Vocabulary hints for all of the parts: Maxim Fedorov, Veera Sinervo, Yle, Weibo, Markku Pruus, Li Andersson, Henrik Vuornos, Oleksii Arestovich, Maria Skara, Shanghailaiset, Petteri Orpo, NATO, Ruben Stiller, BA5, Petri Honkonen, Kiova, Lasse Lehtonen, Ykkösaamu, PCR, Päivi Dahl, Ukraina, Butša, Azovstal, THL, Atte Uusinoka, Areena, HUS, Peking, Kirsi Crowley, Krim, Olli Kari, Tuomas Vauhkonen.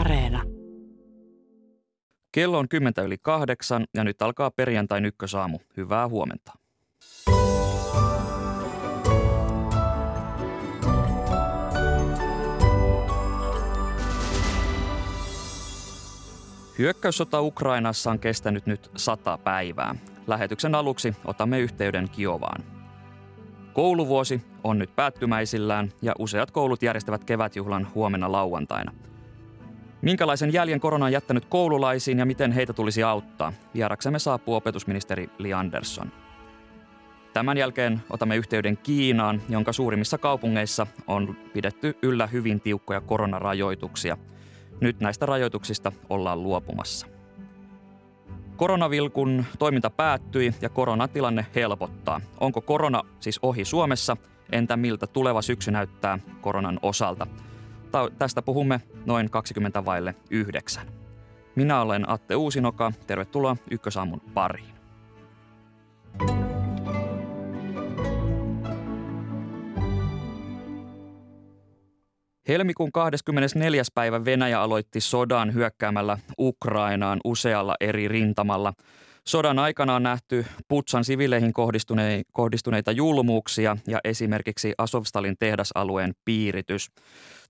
Areena. Kello on 7:10 ja nyt alkaa perjantain ykkösaamu. Hyvää huomenta. Hyökkäyssota Ukrainassa on kestänyt nyt 100 päivää. Lähetyksen aluksi otamme yhteyden Kiovaan. Kouluvuosi on nyt päättymäisillään ja useat koulut järjestävät kevätjuhlan huomenna lauantaina. Minkälaisen jäljen korona on jättänyt koululaisiin ja miten heitä tulisi auttaa? Vieraksemme saapuu opetusministeri Li Andersson. Tämän jälkeen otamme yhteyden Kiinaan, jonka suurimmissa kaupungeissa on pidetty yllä hyvin tiukkoja koronarajoituksia. Nyt näistä rajoituksista ollaan luopumassa. Koronavilkun toiminta päättyi ja koronatilanne helpottaa. Onko korona siis ohi Suomessa? Entä miltä tuleva syksy näyttää koronan osalta? Tästä puhumme noin 8:40. Minä olen Atte Uusinoka. Tervetuloa Ykkösaamun pariin. Helmikuun 24. päivä Venäjä aloitti sodan hyökkäämällä Ukrainaan usealla eri rintamalla. Sodan aikana on nähty Butšan sivileihin kohdistuneita julmuuksia ja esimerkiksi Azovstalin tehdasalueen piiritys.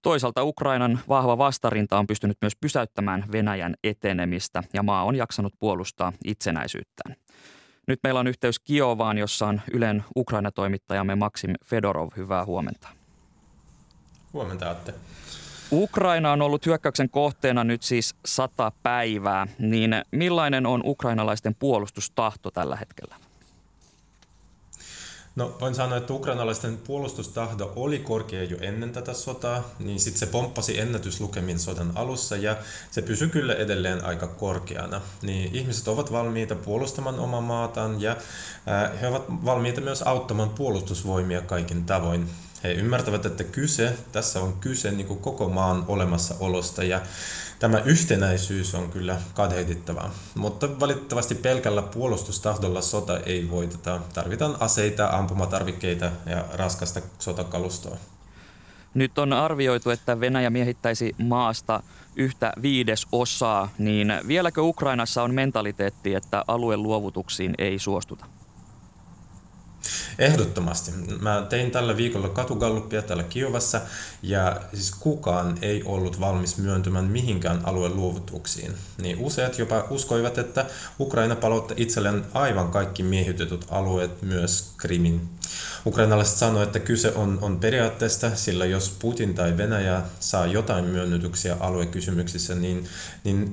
Toisaalta Ukrainan vahva vastarinta on pystynyt myös pysäyttämään Venäjän etenemistä ja maa on jaksanut puolustaa itsenäisyyttään. Nyt meillä on yhteys Kiovaan, jossa on Ylen Ukraina-toimittajamme Maxim Fedorov. Hyvää huomenta. Huomenta, Atte. Ukraina on ollut hyökkäyksen kohteena nyt siis 100 päivää, niin millainen on ukrainalaisten puolustustahto tällä hetkellä? No, voin sanoa, että ukrainalaisten puolustustahto oli korkea jo ennen tätä sotaa, niin sitten se pomppasi ennätyslukemin sodan alussa ja se pysyi kyllä edelleen aika korkeana. Niin ihmiset ovat valmiita puolustamaan omaa maataan ja he ovat valmiita myös auttamaan puolustusvoimia kaikin tavoin. He ymmärtävät, että tässä on kyse niin kuin koko maan olemassaolosta ja tämä yhtenäisyys on kyllä kadehdittavaa. Mutta valitettavasti pelkällä puolustustahdolla sota ei voiteta. Tarvitaan aseita, ampumatarvikkeita ja raskasta sotakalustoa. Nyt on arvioitu, että Venäjä miehittäisi maasta 1/5, niin vieläkö Ukrainassa on mentaliteetti, että alueen luovutuksiin ei suostuta? Ehdottomasti. Mä tein tällä viikolla katugallupia täällä Kiovassa ja siis kukaan ei ollut valmis myöntymään mihinkään alueen luovutuksiin. Niin useat jopa uskoivat, että Ukraina palauttaa itselleen aivan kaikki miehitetyt alueet, myös Krimin. Ukrainalaiset sanoivat, että kyse on periaatteesta, sillä jos Putin tai Venäjä saa jotain myönnytyksiä aluekysymyksissä, niin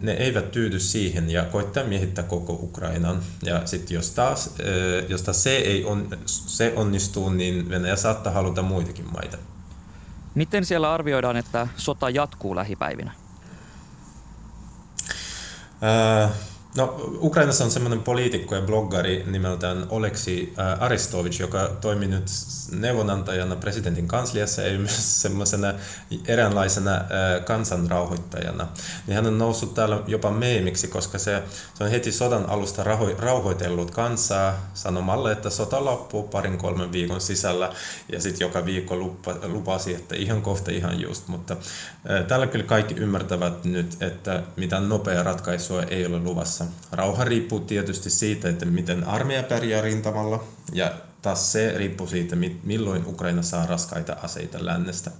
ne eivät tyydy siihen ja koittaa miehittää koko Ukrainan. Ja sitten jos taas se onnistuu, niin Venäjä saattaa haluta muitakin maita. Miten siellä arvioidaan, että sota jatkuu lähipäivinä? No, Ukrainassa on semmoinen poliitikko ja bloggari nimeltään Oleksii Arestovich, joka toimi nyt neuvonantajana presidentin kansliassa ja myös semmoisena eräänlaisena kansanrauhoittajana. Niin hän on noussut täällä jopa meemiksi, koska se on heti sodan alusta rauhoitellut kansaa sanomalla, että sota loppuu 2-3 viikon sisällä ja sitten joka viikko lupasi, että ihan kohta ihan just. Mutta täällä kyllä kaikki ymmärtävät nyt, että mitään nopeaa ratkaisua ei ole luvassa. Rauha riippuu tietysti siitä, että miten armeija pärjää rintamalla, ja taas se riippuu siitä, milloin Ukraina saa raskaita aseita lännestä.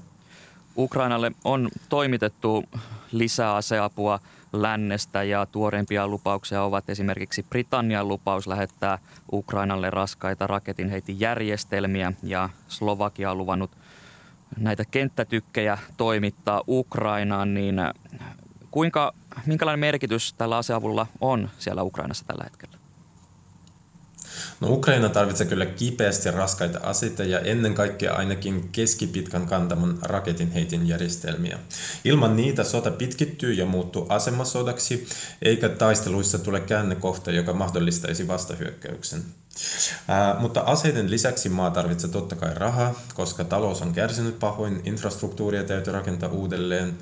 Ukrainalle on toimitettu lisää aseapua lännestä, ja tuoreimpia lupauksia ovat esimerkiksi Britannian lupaus lähettää Ukrainalle raskaita raketinheitijärjestelmiä, ja Slovakia on luvannut näitä kenttätykkejä toimittaa Ukrainaan, niin minkälainen merkitys tällä aseavulla on siellä Ukrainassa tällä hetkellä? No, Ukraina tarvitsee kyllä kipeästi raskaita aseita ja ennen kaikkea ainakin keskipitkän kantaman raketinheitin järjestelmiä. Ilman niitä sota pitkittyy ja muuttuu asemasodaksi, eikä taisteluissa tule käännekohta, joka mahdollistaisi vastahyökkäyksen. Mutta aseiden lisäksi maa tarvitsee totta kai rahaa, koska talous on kärsinyt pahoin, infrastruktuuria täytyy rakentaa uudelleen.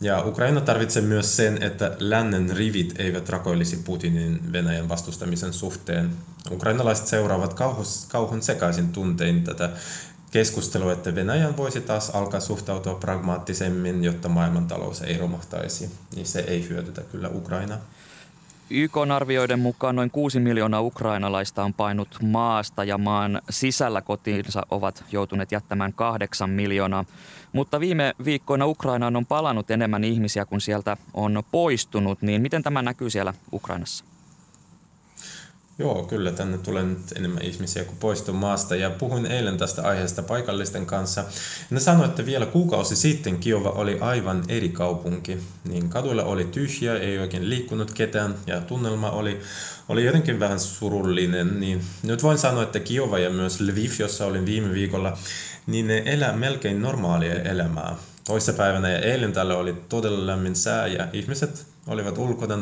Ja Ukraina tarvitsee myös sen, että lännen rivit eivät rakoilisi Putinin Venäjän vastustamisen suhteen. Ukrainalaiset seuraavat kauhun sekaisin tuntein tätä keskustelu, että Venäjän voisi taas alkaa suhtautua pragmaattisemmin, jotta maailmantalous ei romahtaisi, niin se ei hyödytä kyllä Ukrainaa. YK:n arvioiden mukaan noin 6 miljoonaa ukrainalaista on painut maasta ja maan sisällä kotiinsa ovat joutuneet jättämään 8 miljoonaa. Mutta viime viikkoina Ukrainaan on palannut enemmän ihmisiä kuin sieltä on poistunut, niin miten tämä näkyy siellä Ukrainassa? Joo, kyllä tänne tulee nyt enemmän ihmisiä kuin poistui maasta ja puhuin eilen tästä aiheesta paikallisten kanssa. Ne sanoivat, että vielä kuukausi sitten Kiova oli aivan eri kaupunki. Niin kaduilla oli tyhjää, ei oikein liikkunut ketään ja tunnelma oli jotenkin vähän surullinen. Niin nyt voin sanoa, että Kiova ja myös Lviv, jossa olin viime viikolla, niin ne elää melkein normaalia elämää. Toissapäivänä ja eilen täällä oli todella lämmin sää ja ihmiset olivat ulkona,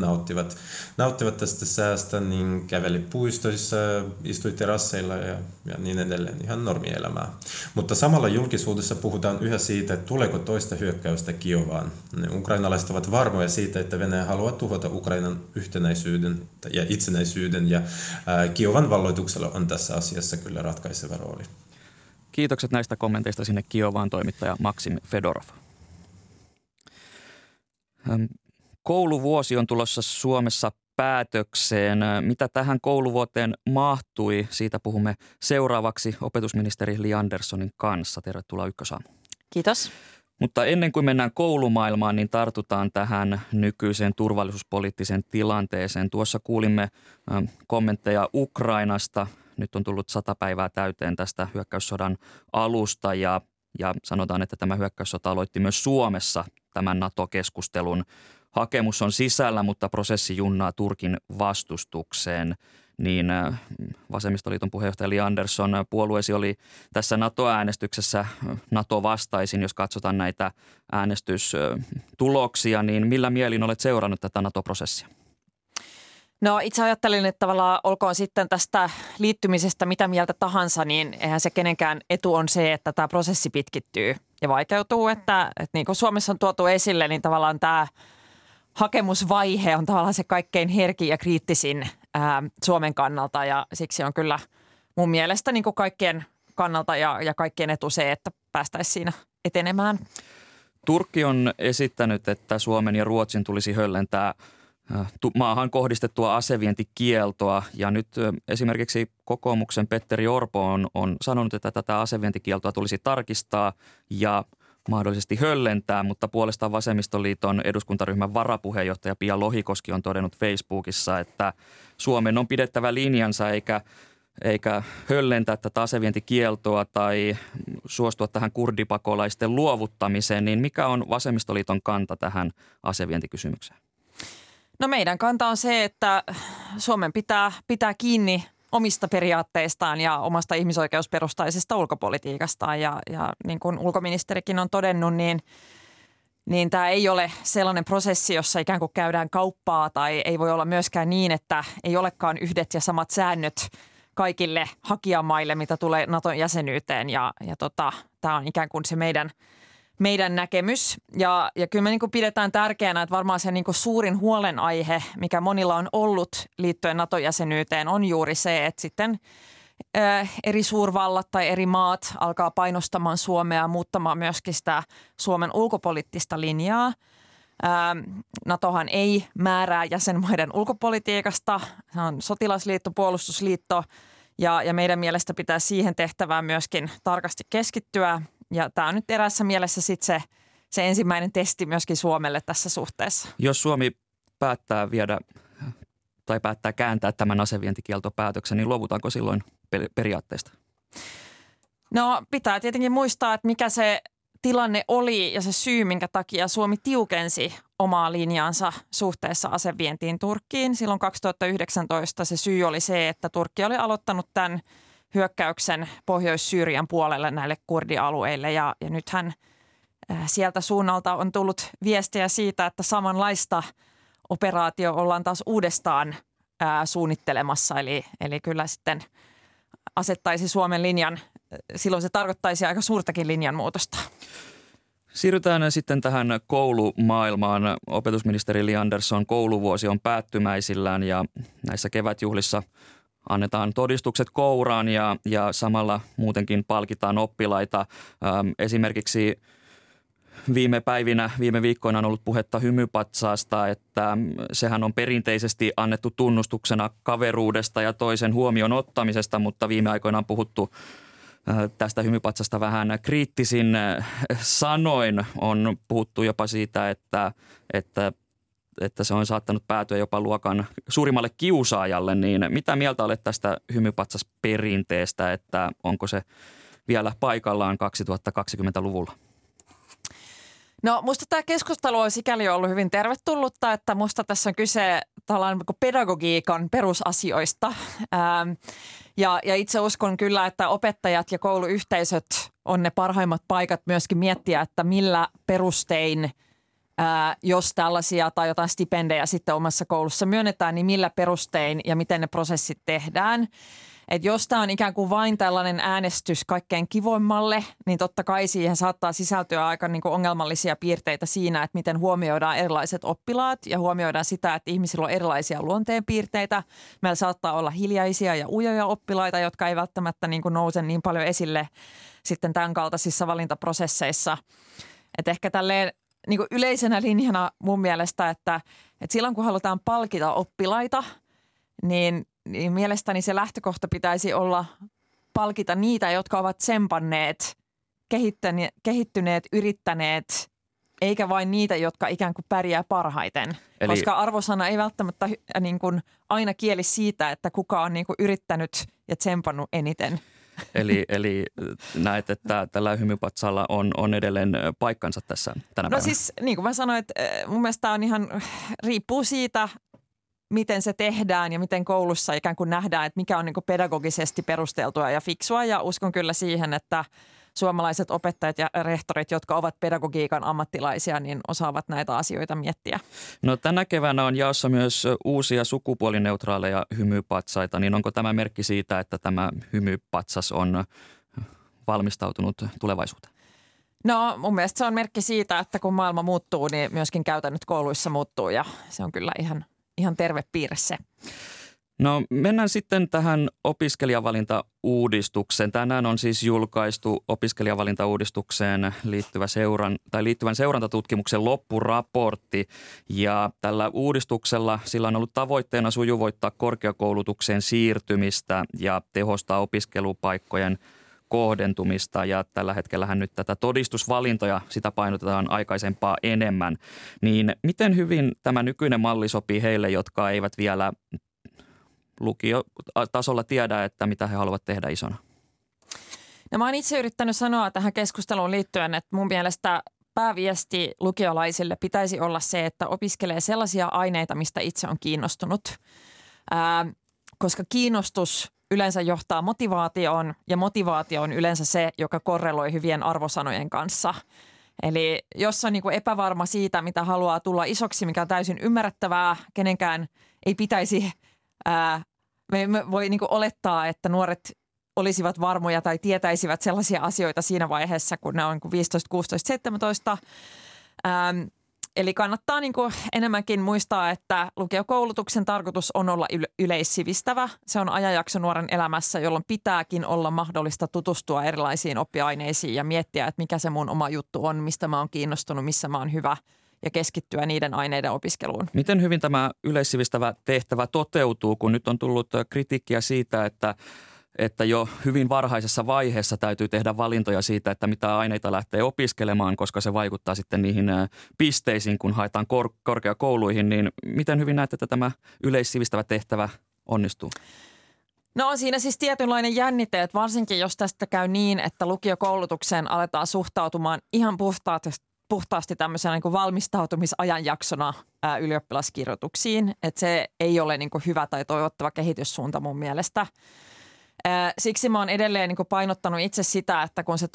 nauttivat tästä säästä, niin käveli puistoissa, istui terasseilla ja niin edelleen, ihan normielämää. Mutta samalla julkisuudessa puhutaan yhä siitä, että tuleeko toista hyökkäystä Kiovaan. Ne ukrainalaiset ovat varmoja siitä, että Venäjä haluaa tuhota Ukrainan yhtenäisyyden ja itsenäisyyden, ja Kiovan valloituksella on tässä asiassa kyllä ratkaiseva rooli. Kiitokset näistä kommenteista sinne Kiovaan, toimittaja Maxim Fedorov. Kouluvuosi on tulossa Suomessa päätökseen. Mitä tähän kouluvuoteen mahtui? Siitä puhumme seuraavaksi opetusministeri Li Anderssonin kanssa. Tervetuloa Ykkösaamu. Kiitos. Mutta ennen kuin mennään koulumaailmaan, niin tartutaan tähän nykyiseen turvallisuuspoliittiseen tilanteeseen. Tuossa kuulimme kommentteja Ukrainasta. Nyt on tullut 100 päivää täyteen tästä hyökkäyssodan alusta ja sanotaan, että tämä hyökkäyssota aloitti myös Suomessa tämän NATO-keskustelun. Hakemus on sisällä, mutta prosessi junnaa Turkin vastustukseen. Niin vasemmistoliiton puheenjohtaja Li Andersson, puolueesi oli tässä NATO-äänestyksessä NATO-vastaisin. Jos katsotaan näitä äänestystuloksia, niin millä mielin olet seurannut tätä NATO-prosessia? No itse ajattelin, että tavallaan olkoon sitten tästä liittymisestä mitä mieltä tahansa, niin eihän se kenenkään etu on se, että tämä prosessi pitkittyy ja vaikeutuu. Että niin kuin Suomessa on tuotu esille, niin tavallaan tämä hakemusvaihe on tavallaan se kaikkein herkin ja kriittisin Suomen kannalta ja siksi on kyllä mun mielestä niin kuin kaikkien kannalta ja kaikkien etu se, että päästäisiin siinä etenemään. Turkki on esittänyt, että Suomen ja Ruotsin tulisi höllentää maahan kohdistettua asevientikieltoa ja nyt esimerkiksi kokoomuksen Petteri Orpo on sanonut, että tätä asevientikieltoa tulisi tarkistaa ja mahdollisesti höllentää, mutta puolestaan vasemmistoliiton eduskuntaryhmän varapuheenjohtaja Pia Lohikoski on todennut Facebookissa, että Suomen on pidettävä linjansa eikä höllentää tätä asevientikieltoa tai suostua tähän kurdipakolaisten luovuttamiseen, niin mikä on vasemmistoliiton kanta tähän asevientikysymykseen? No meidän kanta on se, että Suomen pitää kiinni omista periaatteistaan ja omasta ihmisoikeusperustaisesta ulkopolitiikastaan. Ja niin kuin ulkoministerikin on todennut, niin tämä ei ole sellainen prosessi, jossa ikään kuin käydään kauppaa tai ei voi olla myöskään niin, että ei olekaan yhdet ja samat säännöt kaikille hakijamaille, mitä tulee Naton jäsenyyteen. Ja tämä on ikään kuin se meidän näkemys. Ja kyllä me niin kuin pidetään tärkeänä, että varmaan se niin kuin suurin huolenaihe, mikä monilla on ollut liittyen NATO-jäsenyyteen, on juuri se, että sitten eri suurvallat tai eri maat alkaa painostamaan Suomea ja muuttamaan myöskin sitä Suomen ulkopoliittista linjaa. NATOhan ei määrää jäsenmaiden ulkopolitiikasta. Se on sotilasliitto, puolustusliitto ja meidän mielestä pitää siihen tehtävään myöskin tarkasti keskittyä. Ja tämä on nyt eräässä mielessä sitten se ensimmäinen testi myöskin Suomelle tässä suhteessa. Jos Suomi päättää viedä tai päättää kääntää tämän asevientikieltopäätöksen, niin luovutaanko silloin periaatteista? No pitää tietenkin muistaa, että mikä se tilanne oli ja se syy, minkä takia Suomi tiukensi omaa linjaansa suhteessa asevientiin Turkkiin. Silloin 2019 se syy oli se, että Turkki oli aloittanut tämän hyökkäyksen Pohjois-Syyrian puolelle näille kurdialueille ja nythän sieltä suunnalta on tullut viestejä siitä, että samanlaista operaatio ollaan taas uudestaan suunnittelemassa. Eli kyllä sitten asettaisi Suomen linjan, silloin se tarkoittaisi aika suurtakin linjanmuutosta. Siirrytään sitten tähän koulumaailmaan. Opetusministeri Li Andersson, kouluvuosi on päättymäisillään ja näissä kevätjuhlissa Annetaan todistukset kouraan ja samalla muutenkin palkitaan oppilaita. Esimerkiksi viime viikkoina on ollut puhetta hymypatsaasta, että sehän on perinteisesti annettu tunnustuksena kaveruudesta ja toisen huomion ottamisesta, mutta viime aikoina on puhuttu tästä hymypatsasta vähän kriittisin sanoin. On puhuttu jopa siitä, että se on saattanut päätyä jopa luokan suurimmalle kiusaajalle, niin mitä mieltä olet tästä hymypatsasperinteestä, että onko se vielä paikallaan 2020-luvulla? No musta tämä keskustelu on sikäli ollut hyvin tervetullutta, että musta tässä on kyse pedagogiikan perusasioista. Ja itse uskon kyllä, että opettajat ja kouluyhteisöt on ne parhaimmat paikat myöskin miettiä, että millä perustein jos tällaisia tai jotain stipendejä sitten omassa koulussa myönnetään, niin millä perustein ja miten ne prosessit tehdään. Et jos tämä on ikään kuin vain tällainen äänestys kaikkein kivoimmalle, niin totta kai siihen saattaa sisältyä aika niin kuin ongelmallisia piirteitä siinä, että miten huomioidaan erilaiset oppilaat ja huomioidaan sitä, että ihmisillä on erilaisia luonteenpiirteitä. Meillä saattaa olla hiljaisia ja ujoja oppilaita, jotka ei välttämättä niin kuin nouse niin paljon esille sitten tämän kaltaisissa valintaprosesseissa. Et ehkä tälleen niin kuin yleisenä linjana mun mielestä, että silloin kun halutaan palkita oppilaita, niin mielestäni se lähtökohta pitäisi olla palkita niitä, jotka ovat tsempanneet, kehittyneet, yrittäneet, eikä vain niitä, jotka ikään kuin pärjää parhaiten. Eli koska arvosana ei välttämättä niin kuin aina kieli siitä, että kuka on niin kuin yrittänyt ja tsempannut eniten. Eli näet, että tällä hymypatsalla on edelleen paikkansa tässä tänä päivänä? No siis niin kuin mä sanoin, että mun mielestä tämä on ihan, riippuu siitä, miten se tehdään ja miten koulussa ikään kuin nähdään, että mikä on niin kuin pedagogisesti perusteltua ja fiksua. Ja uskon kyllä siihen, että suomalaiset opettajat ja rehtorit, jotka ovat pedagogiikan ammattilaisia, niin osaavat näitä asioita miettiä. No tänä keväänä on jaossa myös uusia sukupuolineutraaleja hymypatsaita, niin onko tämä merkki siitä, että tämä hymypatsas on valmistautunut tulevaisuuteen? No mun mielestä se on merkki siitä, että kun maailma muuttuu, niin myöskin käytännöt kouluissa muuttuu ja se on kyllä ihan terve piirre se. No mennään sitten tähän opiskelijavalintauudistukseen. Tänään on siis julkaistu opiskelijavalintauudistukseen liittyvän seurantatutkimuksen loppuraportti. Ja tällä uudistuksella sillä on ollut tavoitteena sujuvoittaa korkeakoulutukseen siirtymistä ja tehostaa opiskelupaikkojen kohdentumista. Ja tällä hetkellähän nyt tätä todistusvalintoja, sitä painotetaan aikaisempaa enemmän. Niin miten hyvin tämä nykyinen malli sopii heille, jotka eivät vielä lukiotasolla tiedä, että mitä he haluavat tehdä isona? No mä oon itse yrittänyt sanoa tähän keskusteluun liittyen, että mun mielestä pääviesti lukiolaisille pitäisi olla se, että opiskelee sellaisia aineita, mistä itse on kiinnostunut. Koska kiinnostus yleensä johtaa motivaatioon ja motivaatio on yleensä se, joka korreloi hyvien arvosanojen kanssa. Eli jos on niin kuin epävarma siitä, mitä haluaa tulla isoksi, mikä on täysin ymmärrettävää, kenenkään ei pitäisi me emme voi niin kuin olettaa, että nuoret olisivat varmoja tai tietäisivät sellaisia asioita siinä vaiheessa, kun ne on 15, 16, 17. Eli kannattaa niin kuin enemmänkin muistaa, että lukiokoulutuksen tarkoitus on olla yleissivistävä. Se on ajanjakso nuoren elämässä, jolloin pitääkin olla mahdollista tutustua erilaisiin oppiaineisiin ja miettiä, että mikä se mun oma juttu on, mistä mä oon kiinnostunut, missä mä oon hyvä ja keskittyä niiden aineiden opiskeluun. Miten hyvin tämä yleissivistävä tehtävä toteutuu, kun nyt on tullut kritiikkiä siitä, että jo hyvin varhaisessa vaiheessa täytyy tehdä valintoja siitä, että mitä aineita lähtee opiskelemaan, koska se vaikuttaa sitten niihin pisteisiin, kun haetaan korkeakouluihin. Niin miten hyvin näette, että tämä yleissivistävä tehtävä onnistuu? No on siinä siis tietynlainen jännite, että varsinkin jos tästä käy niin, että lukiokoulutukseen aletaan suhtautumaan ihan puhtaasti tämmöisenä niin kuin valmistautumisajanjaksona ylioppilaskirjoituksiin. Että se ei ole niin kuin hyvä tai toivottava kehityssuunta mun mielestä. Siksi mä oon edelleen niin kuin painottanut itse sitä, että kun se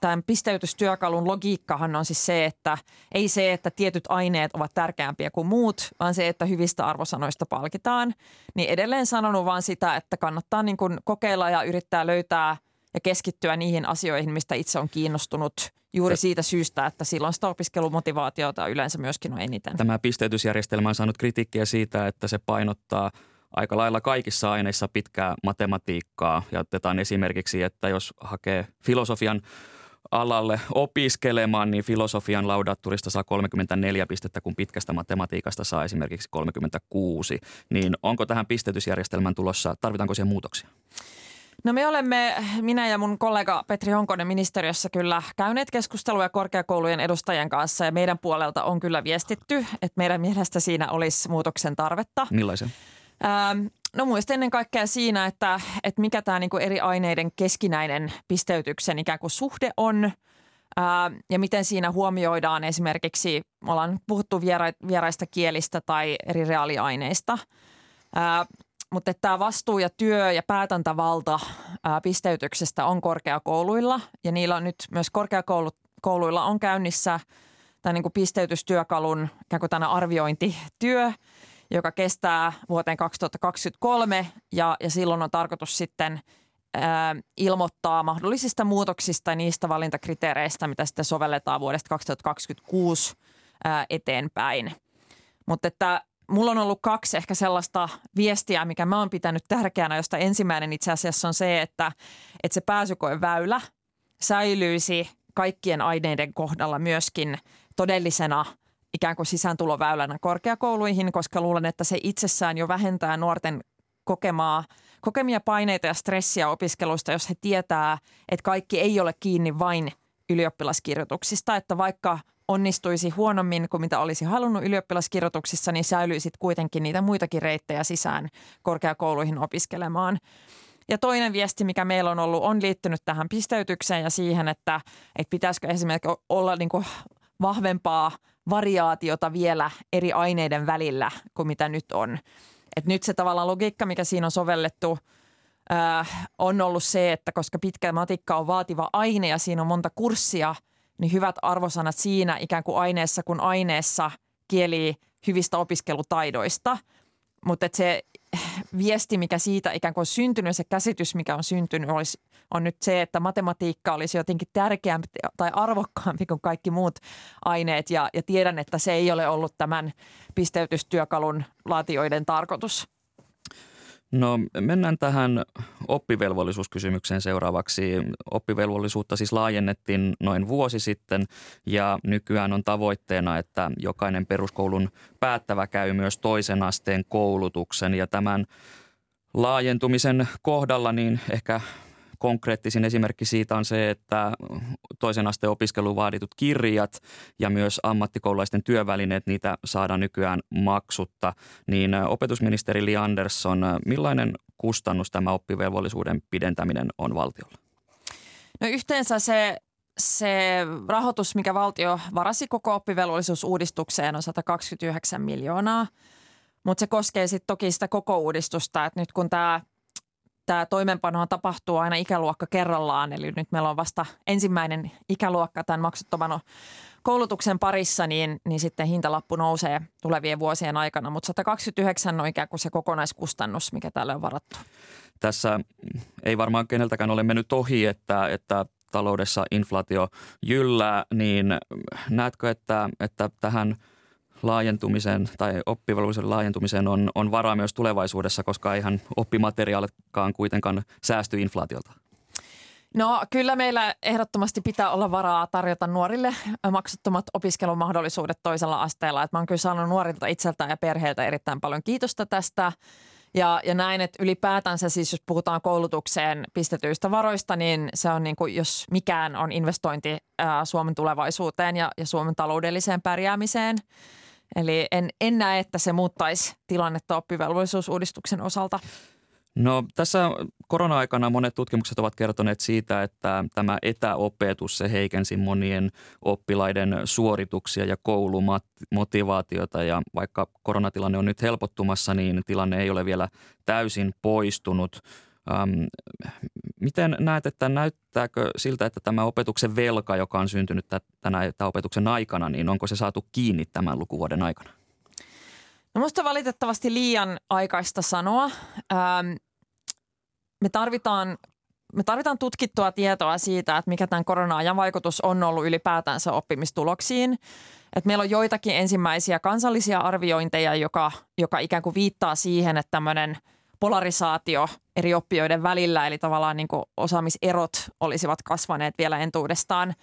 tämän pisteytystyökalun logiikkahan on siis se, että ei se, että tietyt aineet ovat tärkeämpiä kuin muut, vaan se, että hyvistä arvosanoista palkitaan. Niin edelleen sanonut vaan sitä, että kannattaa niin kuin kokeilla ja yrittää löytää ja keskittyä niihin asioihin, mistä itse on kiinnostunut juuri siitä syystä, että silloin sitä opiskelumotivaatiota yleensä myöskin on eniten. Tämä pisteytysjärjestelmä on saanut kritiikkiä siitä, että se painottaa aika lailla kaikissa aineissa pitkää matematiikkaa. Ja otetaan esimerkiksi, että jos hakee filosofian alalle opiskelemaan, niin filosofian laudatturista saa 34 pistettä, kun pitkästä matematiikasta saa esimerkiksi 36. Niin onko tähän pistetysjärjestelmään tulossa, tarvitaanko siihen muutoksia? No me olemme, minä ja mun kollega Petri Honkonen ministeriössä kyllä käyneet keskustelua korkeakoulujen edustajien kanssa ja meidän puolelta on kyllä viestitty, että meidän mielestä siinä olisi muutoksen tarvetta. Millaisen? No muista ennen kaikkea siinä, että mikä tämä niinku eri aineiden keskinäinen pisteytyksen ikään kuin suhde on ja miten siinä huomioidaan esimerkiksi, me ollaan puhuttu vieraista kielistä tai eri reaaliaineista. Mutta tämä vastuu ja työ ja päätäntävalta pisteytyksestä on korkeakouluilla ja niillä on nyt myös korkeakouluilla on käynnissä tämä niinku pisteytystyökalun ikään kuin tämä arviointityö, joka kestää vuoteen 2023 ja silloin on tarkoitus sitten ilmoittaa mahdollisista muutoksista ja niistä valintakriteereistä, mitä sitten sovelletaan vuodesta 2026 eteenpäin. Mutta että mulla on ollut kaksi ehkä sellaista viestiä, mikä mä oon pitänyt tärkeänä, josta ensimmäinen itse asiassa on se, että se pääsykoeväylä säilyisi kaikkien aineiden kohdalla myöskin todellisena ikään kuin sisääntuloväylänä korkeakouluihin, koska luulen, että se itsessään jo vähentää nuorten kokemia paineita ja stressiä opiskelusta, jos he tietää, että kaikki ei ole kiinni vain ylioppilaskirjoituksista, että vaikka onnistuisi huonommin kuin mitä olisi halunnut ylioppilaskirjoituksissa, niin säilyisit kuitenkin niitä muitakin reittejä sisään korkeakouluihin opiskelemaan. Ja toinen viesti, mikä meillä on ollut, on liittynyt tähän pisteytykseen ja siihen, että pitäisikö esimerkiksi olla niin kuin vahvempaa variaatiota vielä eri aineiden välillä kuin mitä nyt on. Et nyt se tavallaan logiikka, mikä siinä on sovellettu, on ollut se, että koska pitkä matikka on vaativa aine ja siinä on monta kurssia, niin hyvät arvosanat siinä ikään kuin aineessa kun aineessa kielii hyvistä opiskelutaidoista. Mutta se viesti, mikä siitä ikään kuin on syntynyt, se käsitys, mikä on syntynyt, on nyt se, että matematiikka olisi jotenkin tärkeämpi tai arvokkaampi kuin kaikki muut aineet. Ja tiedän, että se ei ole ollut tämän pisteytystyökalun laatijoiden tarkoitus. No mennään tähän oppivelvollisuuskysymykseen seuraavaksi. Oppivelvollisuutta siis laajennettiin noin vuosi sitten ja nykyään on tavoitteena, että jokainen peruskoulun päättävä käy myös toisen asteen koulutuksen ja tämän laajentumisen kohdalla niin ehkä konkreettisin esimerkki siitä on se, että toisen asteen opiskeluun vaaditut kirjat ja myös ammattikoululaisten työvälineet, niitä saadaan nykyään maksutta. Niin opetusministeri Li Andersson, millainen kustannus tämä oppivelvollisuuden pidentäminen on valtiolla? No yhteensä se rahoitus, mikä valtio varasi koko oppivelvollisuusuudistukseen on 129 miljoonaa, mutta se koskee sitten toki sitä koko uudistusta, että nyt kun tämä toimenpanohan tapahtuu aina ikäluokka kerrallaan, eli nyt meillä on vasta ensimmäinen ikäluokka tämän maksuttoman koulutuksen parissa, niin sitten hintalappu nousee tulevien vuosien aikana, mutta 129 on ikään kuin se kokonaiskustannus, mikä tälle on varattu. Tässä ei varmaan keneltäkään ole mennyt ohi, että taloudessa inflaatio jyllää, niin näetkö, että tähän laajentumiseen tai oppivelvollisuuden laajentumiseen on varaa myös tulevaisuudessa, koska eihän oppimateriaalitkaan kuitenkaan säästy inflaatiolta? No kyllä meillä ehdottomasti pitää olla varaa tarjota nuorille maksuttomat opiskelumahdollisuudet toisella asteella. Et mä oon kyllä saanut nuorilta itseltään ja perheeltä erittäin paljon kiitosta tästä. Ja näin, että ylipäätänsä siis jos puhutaan koulutukseen pistetyistä varoista, niin se on niin kuin, jos mikään on investointi Suomen tulevaisuuteen ja Suomen taloudelliseen pärjäämiseen. Eli en näe, että se muuttaisi tilannetta oppivelvollisuusuudistuksen osalta. No tässä korona-aikana monet tutkimukset ovat kertoneet siitä, että tämä etäopetus se heikensi monien oppilaiden suorituksia ja koulumotivaatiota. Ja vaikka koronatilanne on nyt helpottumassa, niin tilanne ei ole vielä täysin poistunut. Miten näet, että näyttääkö siltä, että tämä opetuksen velka, joka on syntynyt tänä etäopetuksen aikana, niin onko se saatu kiinni tämän lukuvuoden aikana? No musta valitettavasti liian aikaista sanoa. Me tarvitaan Me tarvitaan tutkittua tietoa siitä, että mikä tämän korona-ajan vaikutus on ollut ylipäätänsä oppimistuloksiin. Et meillä on joitakin ensimmäisiä kansallisia arviointeja, joka ikään kuin viittaa siihen, että tämmöinen polarisaatio eri oppijoiden välillä, eli tavallaan niin kuin osaamiserot olisivat kasvaneet vielä entuudestaan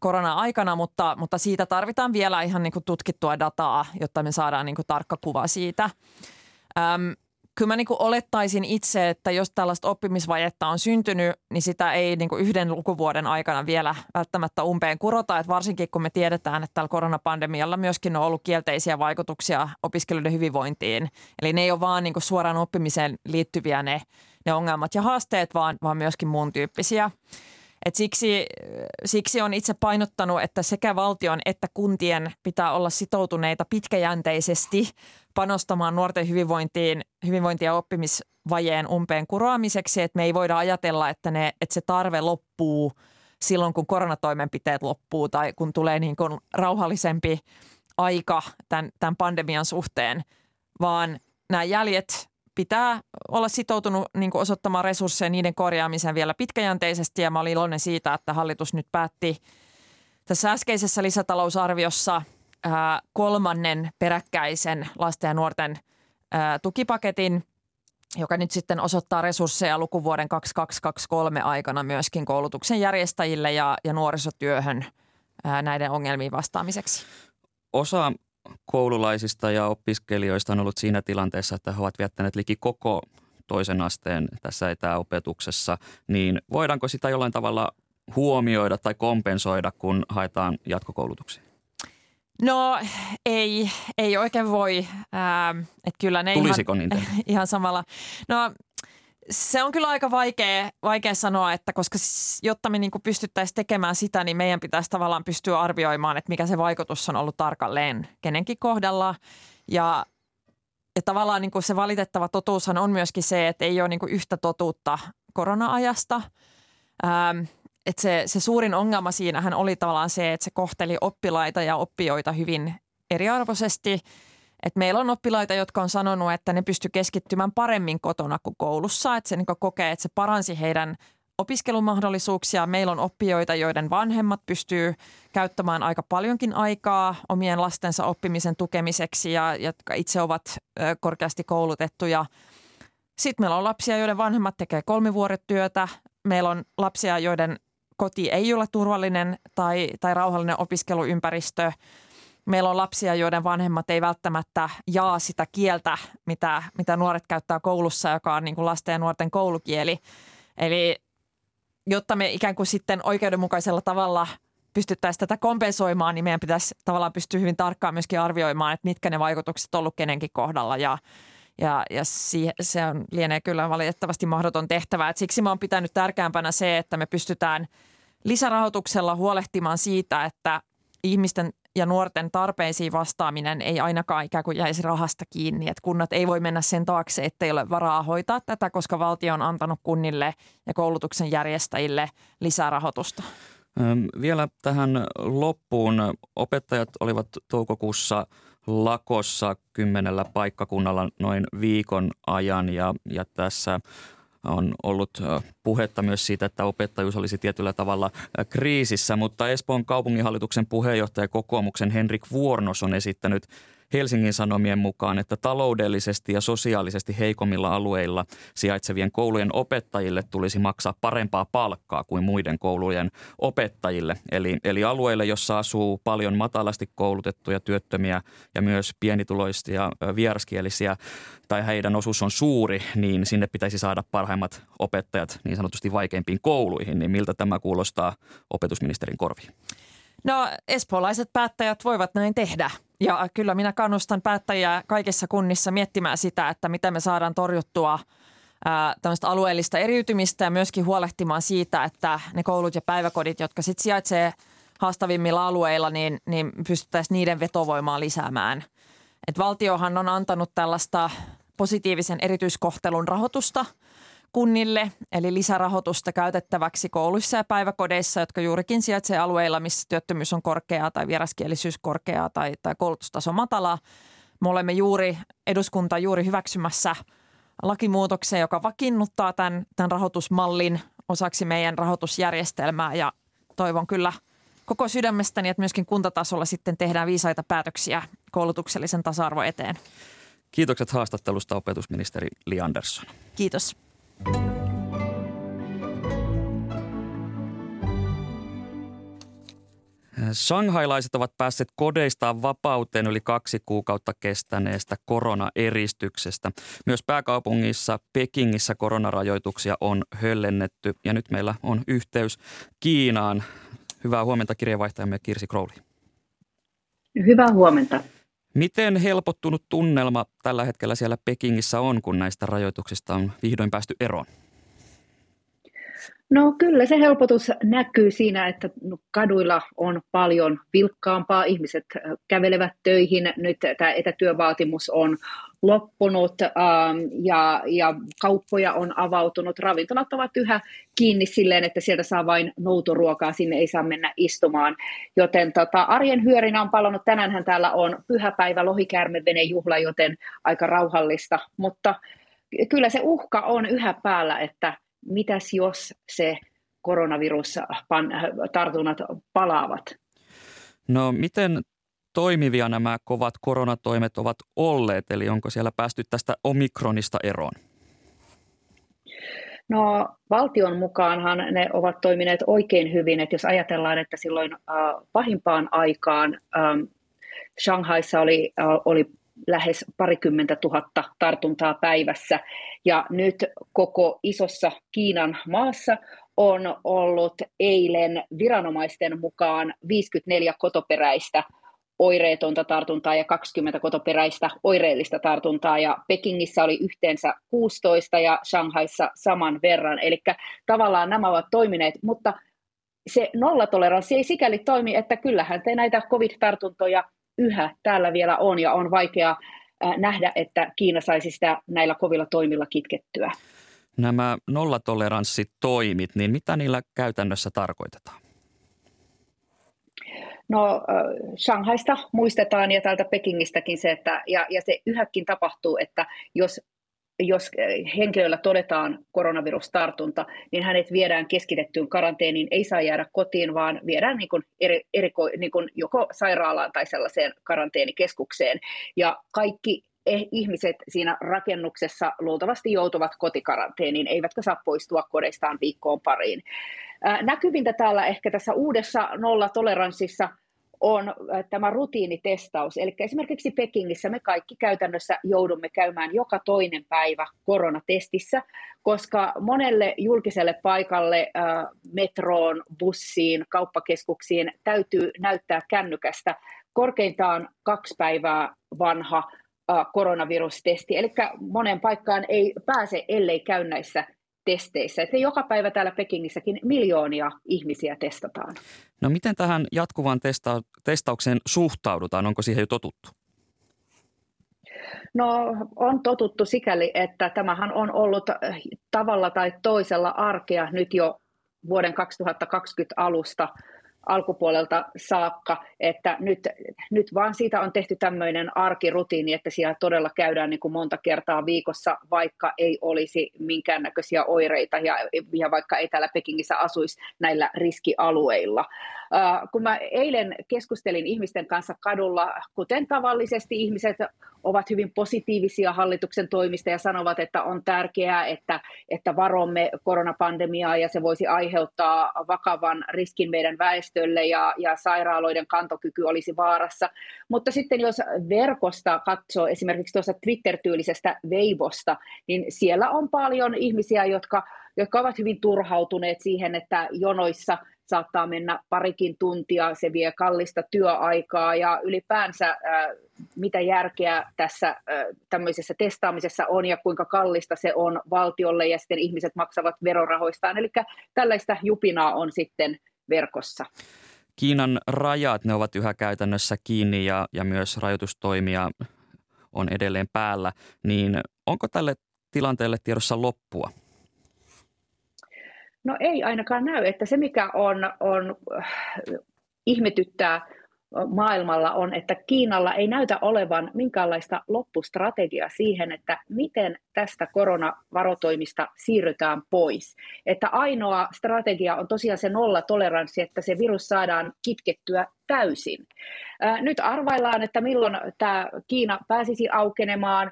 korona-aikana, mutta siitä tarvitaan vielä ihan niin kuin tutkittua dataa, jotta me saadaan niin kuin tarkka kuva siitä. Kyllä mä niin kuin olettaisin itse, että jos tällaista oppimisvajetta on syntynyt, niin sitä ei niin kuin yhden lukuvuoden aikana vielä välttämättä umpeen kurota. Että varsinkin kun me tiedetään, että tällä koronapandemialla myöskin on ollut kielteisiä vaikutuksia opiskelijoiden hyvinvointiin. Eli ne ei ole vaan niin kuin suoraan oppimiseen liittyviä ne ongelmat ja haasteet, vaan myöskin muun tyyppisiä. Et siksi on itse painottanut, että sekä valtion että kuntien pitää olla sitoutuneita pitkäjänteisesti panostamaan nuorten hyvinvointi- ja oppimisvajeen umpeen kuroamiseksi. Et me ei voida ajatella, että se tarve loppuu silloin, kun koronatoimenpiteet loppuu tai kun tulee niin kuin rauhallisempi aika tämän pandemian suhteen, vaan nämä jäljet pitää olla sitoutunut niin kuin osoittamaan resursseja niiden korjaamiseen vielä pitkäjänteisesti, ja mä olin iloinen siitä, että hallitus nyt päätti tässä äskeisessä lisätalousarviossa kolmannen peräkkäisen lasten ja nuorten tukipaketin, joka nyt sitten osoittaa resursseja lukuvuoden 2022-2023 aikana myöskin koulutuksen järjestäjille ja nuorisotyöhön näiden ongelmiin vastaamiseksi. Osa koululaisista ja opiskelijoista on ollut siinä tilanteessa, että he ovat viettäneet liki koko toisen asteen tässä etäopetuksessa, niin voidaanko sitä jollain tavalla huomioida tai kompensoida, kun haetaan jatkokoulutuksia? No ei oikein voi. Et kyllä ne tulisiko ihan, niitä? Ihan samalla. No se on kyllä aika vaikea sanoa, että koska jotta me niin kuin pystyttäisiin tekemään sitä, niin meidän pitäisi tavallaan pystyä arvioimaan, että mikä se vaikutus on ollut tarkalleen kenenkin kohdalla. Ja tavallaan niin kuin se valitettava totuushan on myöskin se, että ei ole niin kuin yhtä totuutta korona-ajasta. Että se suurin ongelma siinähän oli tavallaan se, että se kohteli oppilaita ja oppijoita hyvin eriarvoisesti. Et meillä on oppilaita, jotka on sanonut, että ne pysty keskittymään paremmin kotona kuin koulussa. Että se niin kuin kokee, että se paransi heidän opiskelumahdollisuuksia. Meillä on oppijoita, joiden vanhemmat pystyy käyttämään aika paljonkin aikaa omien lastensa oppimisen tukemiseksi ja jotka itse ovat korkeasti koulutettuja. Sitten meillä on lapsia, joiden vanhemmat tekee kolmivuorotyötä. Meillä on lapsia, joiden koti ei ole turvallinen tai rauhallinen opiskeluympäristö. Meillä on lapsia, joiden vanhemmat ei välttämättä jaa sitä kieltä, mitä nuoret käyttää koulussa, joka on niin kuin lasten ja nuorten koulukieli. Eli jotta me ikään kuin sitten oikeudenmukaisella tavalla pystyttäisiin tätä kompensoimaan, niin meidän pitäisi tavallaan pystyä hyvin tarkkaan myöskin arvioimaan, että mitkä ne vaikutukset on ollut kenenkin kohdalla. Ja se on, lienee kyllä valitettavasti mahdoton tehtävä. Et siksi mä oon pitänyt tärkeämpänä se, että me pystytään lisärahoituksella huolehtimaan siitä, että ihmisten ja nuorten tarpeisiin vastaaminen ei ainakaan ikään kuin jäisi rahasta kiinni. Että kunnat ei voi mennä sen taakse, ettei ole varaa hoitaa tätä, koska valtio on antanut kunnille ja koulutuksen järjestäjille lisää rahoitusta. Vielä tähän loppuun. Opettajat olivat toukokuussa lakossa 10 paikkakunnalla noin viikon ajan ja tässä on ollut puhetta myös siitä, että opettajuus olisi tietyllä tavalla kriisissä, mutta Espoon kaupunginhallituksen puheenjohtaja kokoomuksen Henrik Vuornos on esittänyt Helsingin Sanomien mukaan, että taloudellisesti ja sosiaalisesti heikommilla alueilla sijaitsevien koulujen opettajille tulisi maksaa parempaa palkkaa kuin muiden koulujen opettajille. Eli alueille, jossa asuu paljon matalasti koulutettuja työttömiä ja myös pienituloisia ja vieraskielisiä tai heidän osuus on suuri, niin sinne pitäisi saada parhaimmat opettajat niin sanotusti vaikeimpiin kouluihin. Niin miltä tämä kuulostaa opetusministerin korviin? No espoolaiset päättäjät voivat näin tehdä. Ja kyllä minä kannustan päättäjiä kaikissa kunnissa miettimään sitä, että miten me saadaan torjuttua tämmöistä alueellista eriytymistä ja myöskin huolehtimaan siitä, että ne koulut ja päiväkodit, jotka sitten sijaitsee haastavimmilla alueilla, niin pystyttäisiin niiden vetovoimaa lisäämään. Et valtiohan on antanut tällaista positiivisen erityiskohtelun rahoitusta kunnille, eli lisärahoitusta käytettäväksi kouluissa ja päiväkodeissa, jotka juurikin sijaitsee alueilla, missä työttömyys on korkeaa tai vieraskielisyys korkeaa tai koulutustaso matalaa. Me olemme juuri eduskunta hyväksymässä lakimuutokseen, joka vakiinnuttaa tämän rahoitusmallin osaksi meidän rahoitusjärjestelmää, ja toivon kyllä koko sydämestäni, että myöskin kuntatasolla sitten tehdään viisaita päätöksiä koulutuksellisen tasa-arvon eteen. Kiitokset haastattelusta, opetusministeri Li Andersson. Kiitos. Shanghailaiset ovat päässeet kodeistaan vapauteen yli 2 kuukautta kestäneestä koronaeristyksestä. Myös pääkaupungissa Pekingissä koronarajoituksia on höllennetty, ja nyt meillä on yhteys Kiinaan. Hyvää huomenta kirjeenvaihtajamme Kirsi Crowley. Hyvää huomenta. Miten helpottunut tunnelma tällä hetkellä siellä Pekingissä on, kun näistä rajoituksista on vihdoin päästy eroon? No kyllä se helpotus näkyy siinä, että kaduilla on paljon vilkkaampaa. Ihmiset kävelevät töihin. Nyt tämä etätyövaatimus on loppunut ja kauppoja on avautunut. Ravintolat ovat yhä kiinni silleen, että sieltä saa vain noutoruokaa. Sinne ei saa mennä istumaan. Joten arjen hyörinä on palannut. Tänäänhän täällä on pyhäpäivä, lohikäärmevenejuhla, joten aika rauhallista. Mutta kyllä se uhka on yhä päällä, että mitäs jos se koronavirustartunnat palaavat? No miten toimivia nämä kovat koronatoimet ovat olleet? Eli onko siellä päästy tästä omikronista eroon? No valtion mukaanhan ne ovat toimineet oikein hyvin. Että jos ajatellaan, että silloin pahimpaan aikaan Shanghaissa oli lähes 20 000 tartuntaa päivässä, ja nyt koko isossa Kiinan maassa on ollut eilen viranomaisten mukaan 54 kotoperäistä oireetonta tartuntaa ja 20 kotoperäistä oireellista tartuntaa, ja Pekingissä oli yhteensä 16 ja Shanghaissa saman verran, eli tavallaan nämä ovat toimineet, mutta se nollatoleranssi ei sikäli toimi, että kyllähän te näitä covid-tartuntoja yhä täällä vielä on, ja on vaikea nähdä, että Kiina saisi sitä näillä kovilla toimilla kitkettyä. Nämä nollatoleranssitoimit, niin mitä niillä käytännössä tarkoitetaan? No Shanghaista muistetaan ja täältä Pekingistäkin se, että ja se yhäkin tapahtuu, että jos henkilöllä todetaan koronavirustartunta, niin hänet viedään keskitettyyn karanteeniin, ei saa jäädä kotiin, vaan viedään joko sairaalaan tai sellaiseen karanteenikeskukseen. Ja kaikki ihmiset siinä rakennuksessa luultavasti joutuvat kotikaranteeniin, eivätkä saa poistua kodeistaan viikkoon pariin. Näkyvintä täällä ehkä tässä uudessa nollatoleranssissa on tämä rutiinitestaus. Eli esimerkiksi Pekingissä me kaikki käytännössä joudumme käymään joka toinen päivä koronatestissä, koska monelle julkiselle paikalle, metroon, bussiin, kauppakeskuksiin täytyy näyttää kännykästä korkeintaan 2 päivää vanha koronavirustesti. Eli monen paikkaan ei pääse, ellei käy näissä testeissä. Että joka päivä täällä Pekingissäkin miljoonia ihmisiä testataan. No miten tähän jatkuvaan testaukseen suhtaudutaan? Onko siihen jo totuttu? No on totuttu sikäli, että tämähän on ollut tavalla tai toisella arkea nyt jo vuoden 2020 alusta alkupuolelta saakka, että nyt vaan siitä on tehty tämmöinen arkirutiini, että siellä todella käydään niin kuin monta kertaa viikossa, vaikka ei olisi minkäännäköisiä oireita ja vaikka ei täällä Pekingissä asuisi näillä riskialueilla. Kun mä eilen keskustelin ihmisten kanssa kadulla, kuten tavallisesti ihmiset ovat hyvin positiivisia hallituksen toimista ja sanovat, että on tärkeää, että varomme koronapandemiaa ja se voisi aiheuttaa vakavan riskin meidän väestölle ja sairaaloiden kantokyky olisi vaarassa. Mutta sitten jos verkosta katsoo esimerkiksi tuossa Twitter-tyylisestä Weibosta, niin siellä on paljon ihmisiä, jotka ovat hyvin turhautuneet siihen, että jonoissa saattaa mennä parikin tuntia, se vie kallista työaikaa ja ylipäänsä mitä järkeä tässä tämmöisessä testaamisessa on ja kuinka kallista se on valtiolle ja sitten ihmiset maksavat verorahoistaan. Eli tällaista jupinaa on sitten verkossa. Kiinan rajat, ne ovat yhä käytännössä kiinni ja myös rajoitustoimia on edelleen päällä. Niin onko tälle tilanteelle tiedossa loppua? No ei ainakaan näy, että se mikä on ihmetyttää maailmalla on, että Kiinalla ei näytä olevan minkäänlaista loppustrategiaa siihen, että miten tästä koronavarotoimista siirrytään pois. Että ainoa strategia on tosiaan se nollatoleranssi, että se virus saadaan kitkettyä täysin. Nyt arvaillaan, että milloin tämä Kiina pääsisi aukenemaan.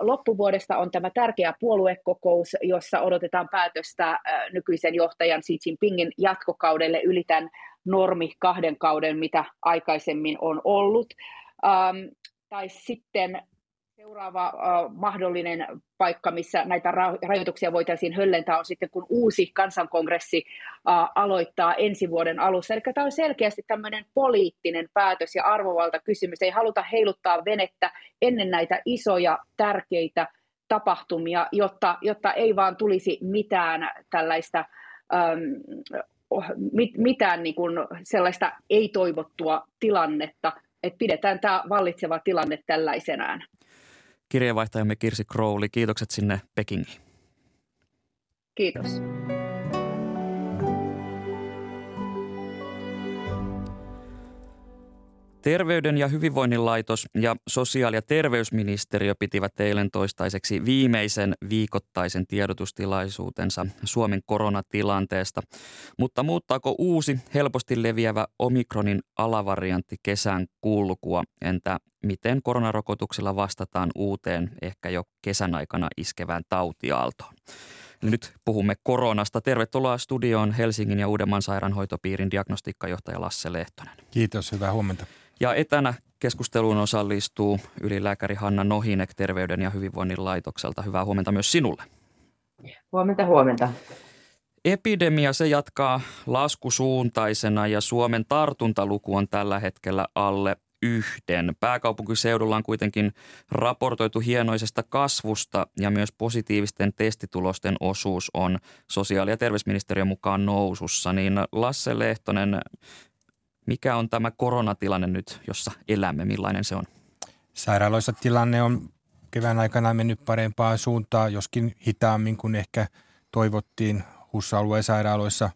Loppuvuodesta on tämä tärkeä puoluekokous, jossa odotetaan päätöstä nykyisen johtajan Xi Jinpingin jatkokaudelle yli tämän normi 2 kauden, mitä aikaisemmin on ollut. Tai sitten seuraava mahdollinen paikka, missä näitä rajoituksia voitaisiin höllentää, on sitten, kun uusi kansankongressi aloittaa ensi vuoden alussa. Eli tämä on selkeästi tämmöinen poliittinen päätös ja arvovaltakysymys. Ei haluta heiluttaa venettä ennen näitä isoja, tärkeitä tapahtumia, jotta ei vaan tulisi mitään tällaista mitään niin kuin sellaista ei-toivottua tilannetta, että pidetään tämä vallitseva tilanne tällaisenään. Kirjeenvaihtajamme Kirsi Crowley, kiitokset sinne Pekingiin. Kiitos. Terveyden ja hyvinvoinnin laitos ja sosiaali- ja terveysministeriö pitivät eilen toistaiseksi viimeisen viikoittaisen tiedotustilaisuutensa Suomen koronatilanteesta. Mutta muuttaako uusi, helposti leviävä omikronin alavariantti kesän kulkua? Entä miten koronarokotuksilla vastataan uuteen, ehkä jo kesän aikana iskevään tautiaaltoon? Nyt puhumme koronasta. Tervetuloa studioon Helsingin ja Uudenmaan sairaanhoitopiirin diagnostiikkajohtaja Lasse Lehtonen. Kiitos, hyvää huomenta. Ja etänä keskusteluun osallistuu ylilääkäri Hanna Nohynek Terveyden ja hyvinvoinnin laitokselta. Hyvää huomenta myös sinulle. Huomenta, huomenta. Epidemia, se jatkaa laskusuuntaisena ja Suomen tartuntaluku on tällä hetkellä alle 1. Pääkaupunkiseudulla on kuitenkin raportoitu hienoisesta kasvusta ja myös positiivisten testitulosten osuus on sosiaali- ja terveysministeriön mukaan nousussa. Niin Lasse Lehtonen, mikä on tämä koronatilanne nyt, jossa elämme? Millainen se on? Sairaaloissa tilanne on kevään aikana mennyt parempaan suuntaan, joskin hitaammin kuin ehkä toivottiin. HUS-alueen sairaaloissa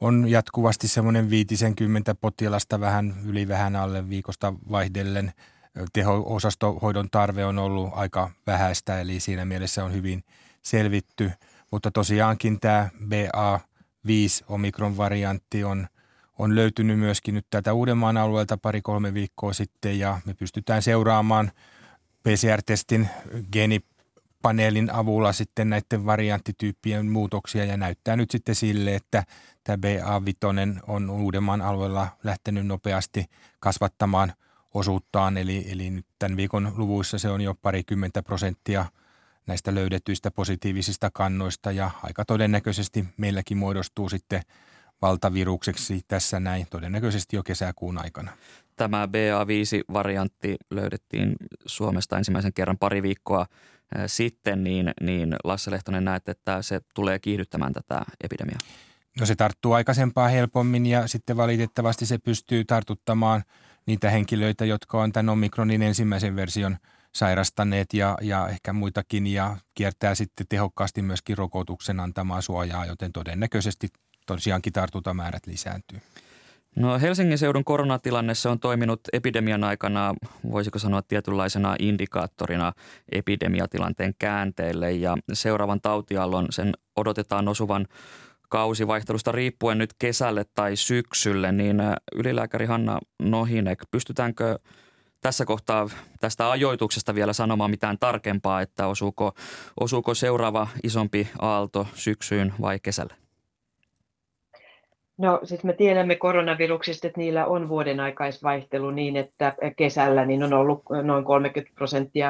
on jatkuvasti semmoinen 50 potilasta vähän yli vähän alle viikosta vaihdellen. Teho-osastohoidon tarve on ollut aika vähäistä, eli siinä mielessä on hyvin selvitty. Mutta tosiaankin tämä BA5-omikron-variantti on löytynyt myöskin nyt tätä Uudenmaan alueelta 2-3 viikkoa sitten, ja me pystytään seuraamaan PCR-testin geenipaneelin avulla sitten näiden varianttityyppien muutoksia, ja näyttää nyt sitten sille, että tämä BA5 on Uudenmaan alueella lähtenyt nopeasti kasvattamaan osuuttaan, eli nyt tämän viikon luvuissa se on jo 20% näistä löydetyistä positiivisista kannoista, ja aika todennäköisesti meilläkin muodostuu sitten valtavirukseksi tässä näin, todennäköisesti jo kesäkuun aikana. Tämä BA5-variantti löydettiin Suomesta ensimmäisen kerran 2 viikkoa sitten, niin Lasse Lehtonen, näet, että se tulee kiihdyttämään tätä epidemiaa? No, se tarttuu aikaisempaa helpommin ja sitten valitettavasti se pystyy tartuttamaan niitä henkilöitä, jotka on tämän omikronin ensimmäisen version sairastaneet ja ehkä muitakin, ja kiertää sitten tehokkaasti myöskin rokotuksen antamaa suojaa, joten todennäköisesti tosiaankin tartuntamäärät lisääntyy. No, Helsingin seudun koronatilanne, se on toiminut epidemian aikana, voisiko sanoa, tietynlaisena indikaattorina epidemiatilanteen käänteille, ja seuraavan tautiaallon sen odotetaan osuvan kausivaihtelusta riippuen nyt kesälle tai syksylle. Niin ylilääkäri Hanna Nohynek, pystytäänkö tässä kohtaa tästä ajoituksesta vielä sanomaan mitään tarkempaa, että osuuko seuraava isompi aalto syksyyn vai kesälle? No, siis me tiedämme koronaviruksista, että niillä on vuodenaikaisvaihtelu niin, että kesällä niin on ollut noin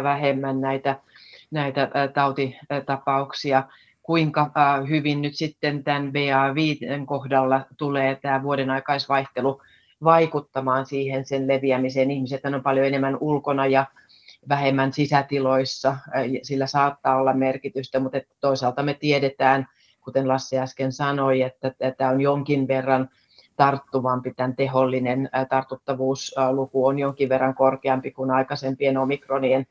30% vähemmän näitä tautitapauksia. Kuinka hyvin nyt sitten tämän BA5 kohdalla tulee tämä vuodenaikaisvaihtelu vaikuttamaan siihen sen leviämiseen? Ihmiset on paljon enemmän ulkona ja vähemmän sisätiloissa, sillä saattaa olla merkitystä, mutta toisaalta me tiedetään, kuten Lasse äsken sanoi, että tämä on jonkin verran tarttuvampi, tämän tehollinen tartuttavuusluku on jonkin verran korkeampi kuin aikaisempien omikronien.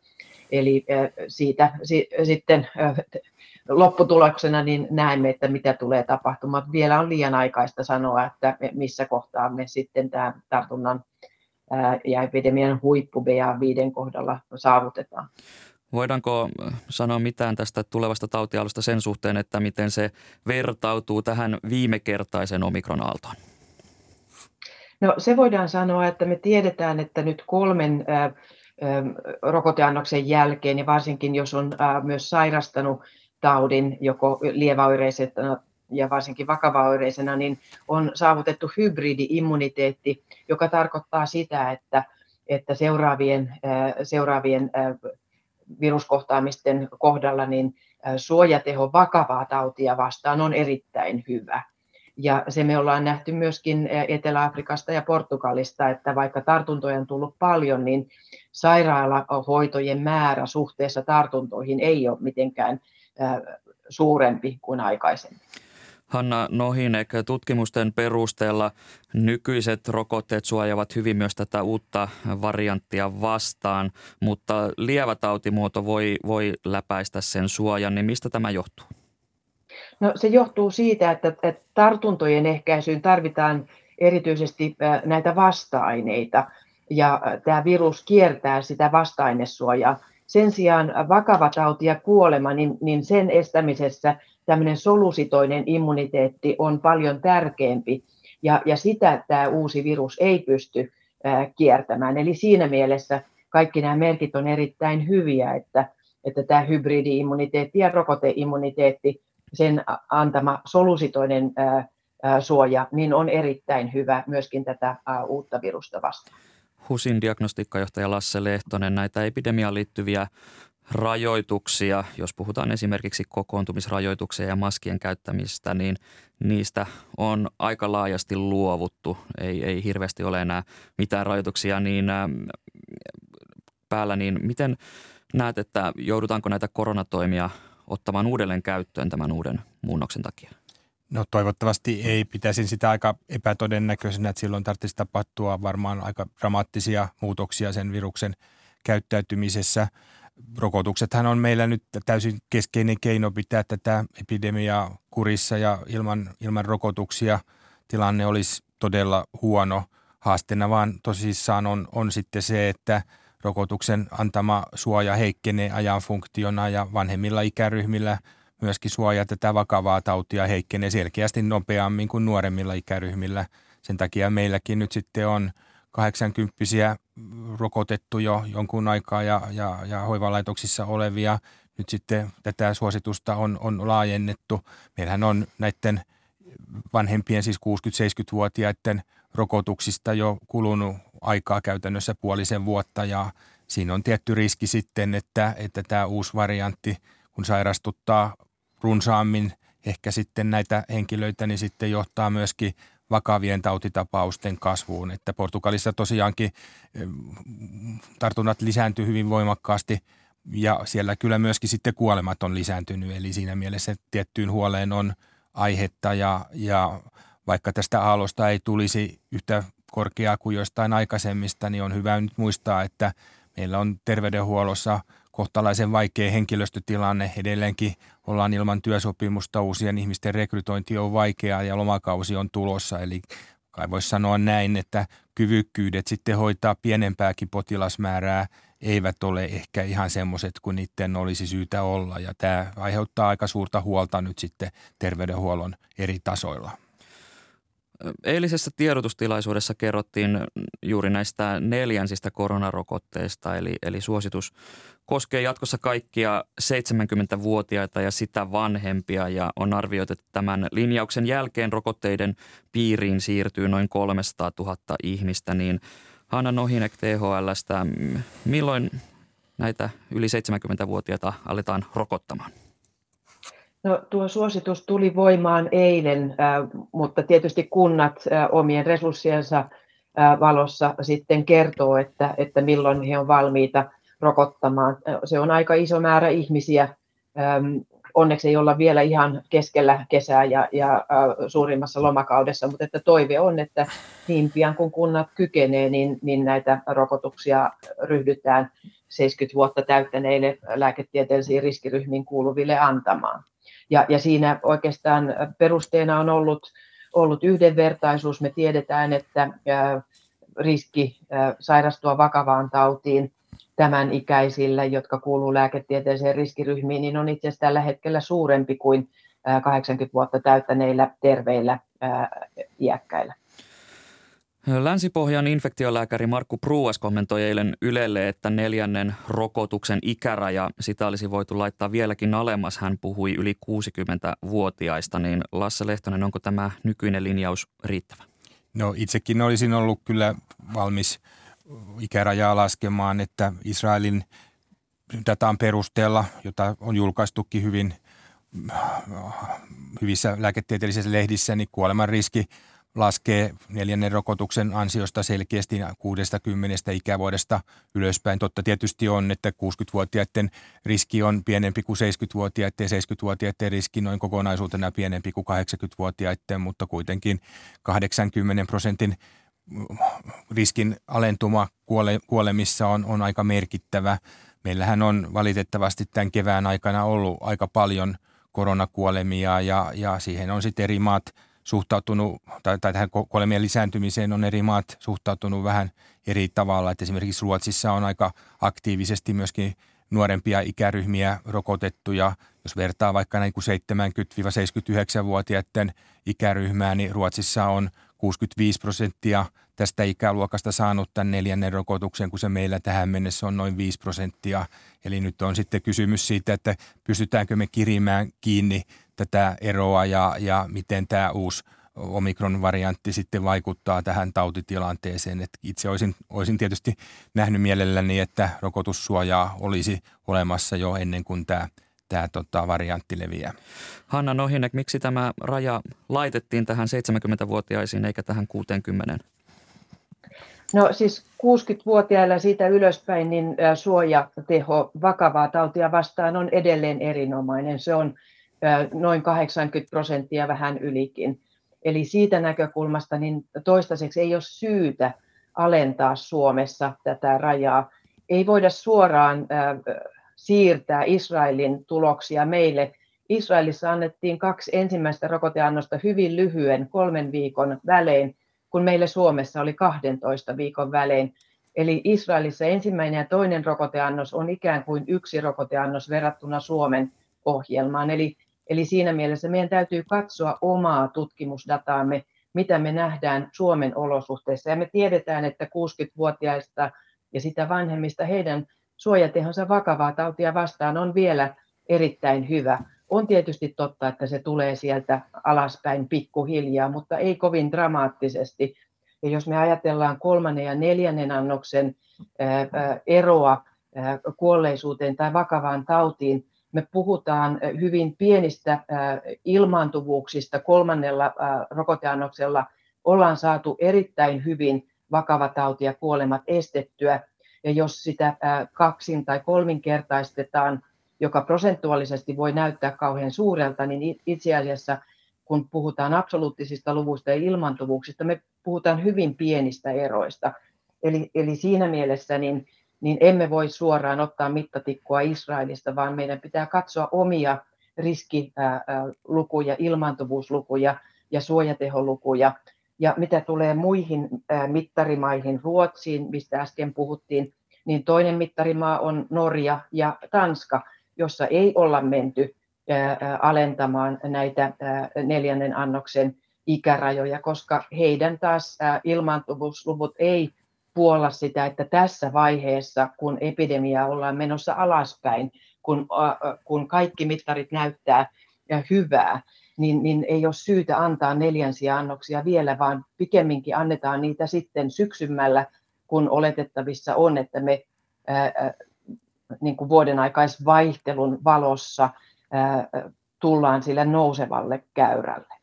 Eli siitä sitten lopputuloksena niin näemme, että mitä tulee tapahtumaan. Vielä on liian aikaista sanoa, että missä kohtaa me sitten tämä tartunnan ja epidemian huippu BA5 kohdalla saavutetaan. Voidaanko sanoa mitään tästä tulevasta tautialusta sen suhteen, että miten se vertautuu tähän viimekertaisen omikronaaltoon? No se voidaan sanoa, että me tiedetään, että nyt 3 rokoteannoksen jälkeen ja varsinkin jos on myös sairastanut taudin joko lieväoireisena ja varsinkin vakavaoireisena, niin on saavutettu hybridi-immuniteetti, joka tarkoittaa sitä, että seuraavien viruskohtaamisten kohdalla niin suojateho vakavaa tautia vastaan on erittäin hyvä. Ja se me ollaan nähty myöskin Etelä-Afrikasta ja Portugalista, että vaikka tartuntoja on tullut paljon, niin sairaalahoitojen määrä suhteessa tartuntoihin ei ole mitenkään suurempi kuin aikaisemmin. Hanna Nohynek, tutkimusten perusteella nykyiset rokotteet suojaavat hyvin myös tätä uutta varianttia vastaan, mutta lievä tautimuoto voi läpäistä sen suojan, niin mistä tämä johtuu? No, se johtuu siitä, että tartuntojen ehkäisyyn tarvitaan erityisesti näitä vasta-aineita ja tämä virus kiertää sitä vasta-ainesuojaa. Sen sijaan vakava tauti ja kuolema, niin sen estämisessä tämmöinen solusitoinen immuniteetti on paljon tärkeämpi ja sitä tämä uusi virus ei pysty kiertämään. Eli siinä mielessä kaikki nämä merkit on erittäin hyviä, että tämä hybridi-immuniteetti ja rokoteimmuniteetti, sen antama solusitoinen suoja, niin on erittäin hyvä myöskin tätä uutta virusta vastaan. HUSin diagnostiikkajohtaja Lasse Lehtonen, näitä epidemiaan liittyviä rajoituksia, jos puhutaan esimerkiksi kokoontumisrajoituksia ja maskien käyttämistä, niin niistä on aika laajasti luovuttu. Ei hirveästi ole enää mitään rajoituksia niin päällä, niin miten näet, että joudutaanko näitä koronatoimia ottamaan uudelleen käyttöön tämän uuden muunnoksen takia? No toivottavasti ei. Pitäisin sitä aika epätodennäköisenä, että silloin tarvitsisi tapahtua varmaan aika dramaattisia muutoksia sen viruksen käyttäytymisessä. Rokotuksethan on meillä nyt täysin keskeinen keino pitää tätä epidemiaa kurissa ja ilman rokotuksia tilanne olisi todella huono. Haasteena vaan tosissaan on sitten se, että rokotuksen antama suoja heikkenee ajan funktiona ja vanhemmilla ikäryhmillä myöskin suoja tätä vakavaa tautia heikkenee selkeästi nopeammin kuin nuoremmilla ikäryhmillä. Sen takia meilläkin nyt sitten on 80-vuotiaita rokotettu jo jonkun aikaa ja hoivalaitoksissa olevia. Nyt sitten tätä suositusta on laajennettu. Meillähän on näiden vanhempien, siis 60-70-vuotiaiden rokotuksista jo kulunut aikaa käytännössä puolisen vuotta ja siinä on tietty riski sitten, että tämä uusi variantti, kun sairastuttaa runsaammin ehkä sitten näitä henkilöitä, niin sitten johtaa myöskin vakavien tautitapausten kasvuun. Että Portugalissa tosiaankin tartunnat lisääntyy hyvin voimakkaasti ja siellä kyllä myöskin sitten kuolemat on lisääntynyt. Eli siinä mielessä tiettyyn huoleen on aihetta ja vaikka tästä aallosta ei tulisi yhtä korkeaa kuin jostain aikaisemmista, niin on hyvä nyt muistaa, että meillä on terveydenhuollossa kohtalaisen vaikea henkilöstötilanne. Edelleenkin ollaan ilman työsopimusta, uusien ihmisten rekrytointi on vaikeaa ja lomakausi on tulossa. Eli kai voisi sanoa näin, että kyvykkyydet sitten hoitaa pienempääkin potilasmäärää eivät ole ehkä ihan semmoiset kuin niiden olisi syytä olla. Ja tämä aiheuttaa aika suurta huolta nyt sitten terveydenhuollon eri tasoilla. Eilisessä tiedotustilaisuudessa kerrottiin juuri näistä 4 koronarokotteista, eli suositus koskee jatkossa kaikkia 70-vuotiaita ja sitä vanhempia ja on arvioitu, että tämän linjauksen jälkeen rokotteiden piiriin siirtyy noin 300 000 ihmistä. Niin Hanna Nohynek THL:stä, milloin näitä yli 70-vuotiaita aletaan rokottamaan? No, tuo suositus tuli voimaan eilen, mutta tietysti kunnat omien resurssiensa valossa sitten kertoo, että milloin he on valmiita rokottamaan. Se on aika iso määrä ihmisiä. Onneksi ei olla vielä ihan keskellä kesää ja suurimmassa lomakaudessa, mutta että toive on, että niin pian kun kunnat kykenee, niin näitä rokotuksia ryhdytään 70 vuotta täyttäneille lääketieteellisiin riskiryhmiin kuuluville antamaan. Ja siinä oikeastaan perusteena on ollut yhdenvertaisuus. Me tiedetään, että riski sairastua vakavaan tautiin tämän ikäisillä, jotka kuuluu lääketieteelliseen riskiryhmiin, niin on itse asiassa tällä hetkellä suurempi kuin 80 vuotta täyttäneillä terveillä iäkkäillä. Länsi-Pohjan infektiolääkäri Markku Pruus kommentoi eilen Ylelle, että 4. rokotuksen ikäraja, sitä olisi voitu laittaa vieläkin alemmas. Hän puhui yli 60-vuotiaista, niin Lasse Lehtonen, onko tämä nykyinen linjaus riittävä? No itsekin olisin ollut kyllä valmis ikärajaa laskemaan, että Israelin datan perusteella, jota on julkaistukin hyvin hyvissä lääketieteellisissä lehdissä, niin kuoleman riski laskee 4. rokotuksen ansiosta selkeästi 60 ikävuodesta ylöspäin. Totta tietysti on, että 60-vuotiaiden riski on pienempi kuin 70-vuotiaiden, 70-vuotiaiden riski noin kokonaisuutena pienempi kuin 80-vuotiaiden, mutta kuitenkin 80% riskin alentuma kuolemissa on aika merkittävä. Meillähän on valitettavasti tämän kevään aikana ollut aika paljon koronakuolemia ja siihen on sitten eri maat suhtautunut, tai tähän kuolemien lisääntymiseen on eri maat suhtautunut vähän eri tavalla. Että esimerkiksi Ruotsissa on aika aktiivisesti myöskin nuorempia ikäryhmiä rokotettu, ja jos vertaa vaikka näin kuin 70-79-vuotiaiden ikäryhmää, niin Ruotsissa on 65% tästä ikäluokasta saanut tämän 4. rokotuksen, kun se meillä tähän mennessä on noin 5%. Eli nyt on sitten kysymys siitä, että pystytäänkö me kirimään kiinni tätä eroa ja miten tämä uusi omikron-variantti sitten vaikuttaa tähän tautitilanteeseen. Et itse olisin tietysti nähnyt mielelläni, että rokotussuojaa olisi olemassa jo ennen kuin tämä variantti leviää. Hanna Nohynek, miksi tämä raja laitettiin tähän 70-vuotiaisiin eikä tähän 60? No siis 60-vuotiailla siitä ylöspäin niin suojateho vakavaa tautia vastaan on edelleen erinomainen. Se on noin 80% vähän ylikin. Eli siitä näkökulmasta niin toistaiseksi ei ole syytä alentaa Suomessa tätä rajaa. Ei voida suoraan siirtää Israelin tuloksia meille. Israelissa annettiin 2 ensimmäistä rokoteannosta hyvin lyhyen 3 viikon välein, kun meillä Suomessa oli 12 viikon välein. Eli Israelissa ensimmäinen ja toinen rokoteannos on ikään kuin 1 rokoteannos verrattuna Suomen ohjelmaan. Eli siinä mielessä meidän täytyy katsoa omaa tutkimusdataamme, mitä me nähdään Suomen olosuhteissa. Ja me tiedetään, että 60-vuotiaista ja sitä vanhemmista heidän suojatehonsa vakavaa tautia vastaan on vielä erittäin hyvä. On tietysti totta, että se tulee sieltä alaspäin pikkuhiljaa, mutta ei kovin dramaattisesti. Ja jos me ajatellaan 3. ja 4. annoksen eroa kuolleisuuteen tai vakavaan tautiin, me puhutaan hyvin pienistä ilmaantuvuuksista. 3. rokoteannoksella ollaan saatu erittäin hyvin vakava tauti ja kuolemat estettyä. Ja jos sitä 2- tai 3-kertaistetaan, joka prosentuaalisesti voi näyttää kauhean suurelta, niin itse asiassa kun puhutaan absoluuttisista luvuista ja ilmaantuvuuksista, me puhutaan hyvin pienistä eroista. Eli siinä mielessä niin emme voi suoraan ottaa mittatikkua Israelista, vaan meidän pitää katsoa omia riskilukuja, ilmaantuvuuslukuja ja suojateholukuja. Ja mitä tulee muihin mittarimaihin, Ruotsiin, mistä äsken puhuttiin, niin toinen mittarimaa on Norja ja Tanska, jossa ei olla menty alentamaan näitä 4. annoksen ikärajoja, koska heidän taas ilmaantuvuusluvut ei puolla sitä, että tässä vaiheessa, kun epidemiaa ollaan menossa alaspäin, kun kaikki mittarit näyttää hyvää, niin ei ole syytä antaa 4. annoksia vielä, vaan pikemminkin annetaan niitä sitten syksymällä, kun oletettavissa on, että me niin kuin vuodenaikaisvaihtelun valossa tullaan sillä nousevalle käyrälle.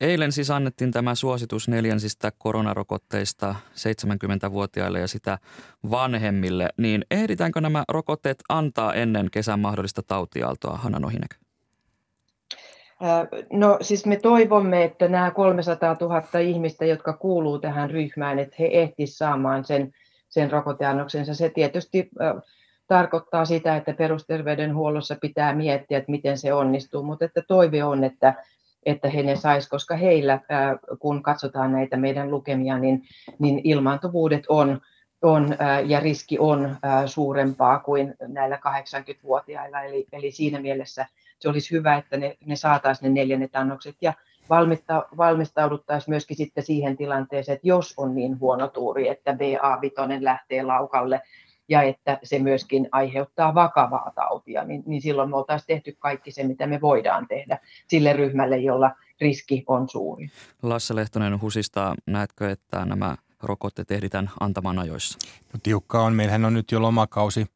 Eilen siis annettiin tämä suositus 4. koronarokotteista 70-vuotiaille ja sitä vanhemmille. Niin ehditäänkö nämä rokotteet antaa ennen kesän mahdollista tautiaaltoa, Hanna Nohynek? No siis me toivomme, että nämä 300 000 ihmistä, jotka kuuluu tähän ryhmään, että he ehtisivät saamaan sen rokoteannoksensa. Se tietysti tarkoittaa sitä, että perusterveydenhuollossa pitää miettiä, että miten se onnistuu, mutta että toive on, että että he ne sais, koska heillä, kun katsotaan näitä meidän lukemia, niin ilmaantuvuudet on ja riski on suurempaa kuin näillä 80-vuotiailla. Eli siinä mielessä se olisi hyvä, että ne saataisiin ne neljännet annokset ja valmistauduttaisiin myöskin sitten siihen tilanteeseen, että jos on niin huono tuuri, että BA5 lähtee laukalle ja että se myöskin aiheuttaa vakavaa tautia, niin silloin me oltaisiin tehty kaikki se, mitä me voidaan tehdä sille ryhmälle, jolla riski on suuri. Lasse Lehtonen HUSista, näetkö, että nämä rokotteet ehditään antamaan ajoissa? No, tiukkaa on. Meillähän on nyt jo lomakausi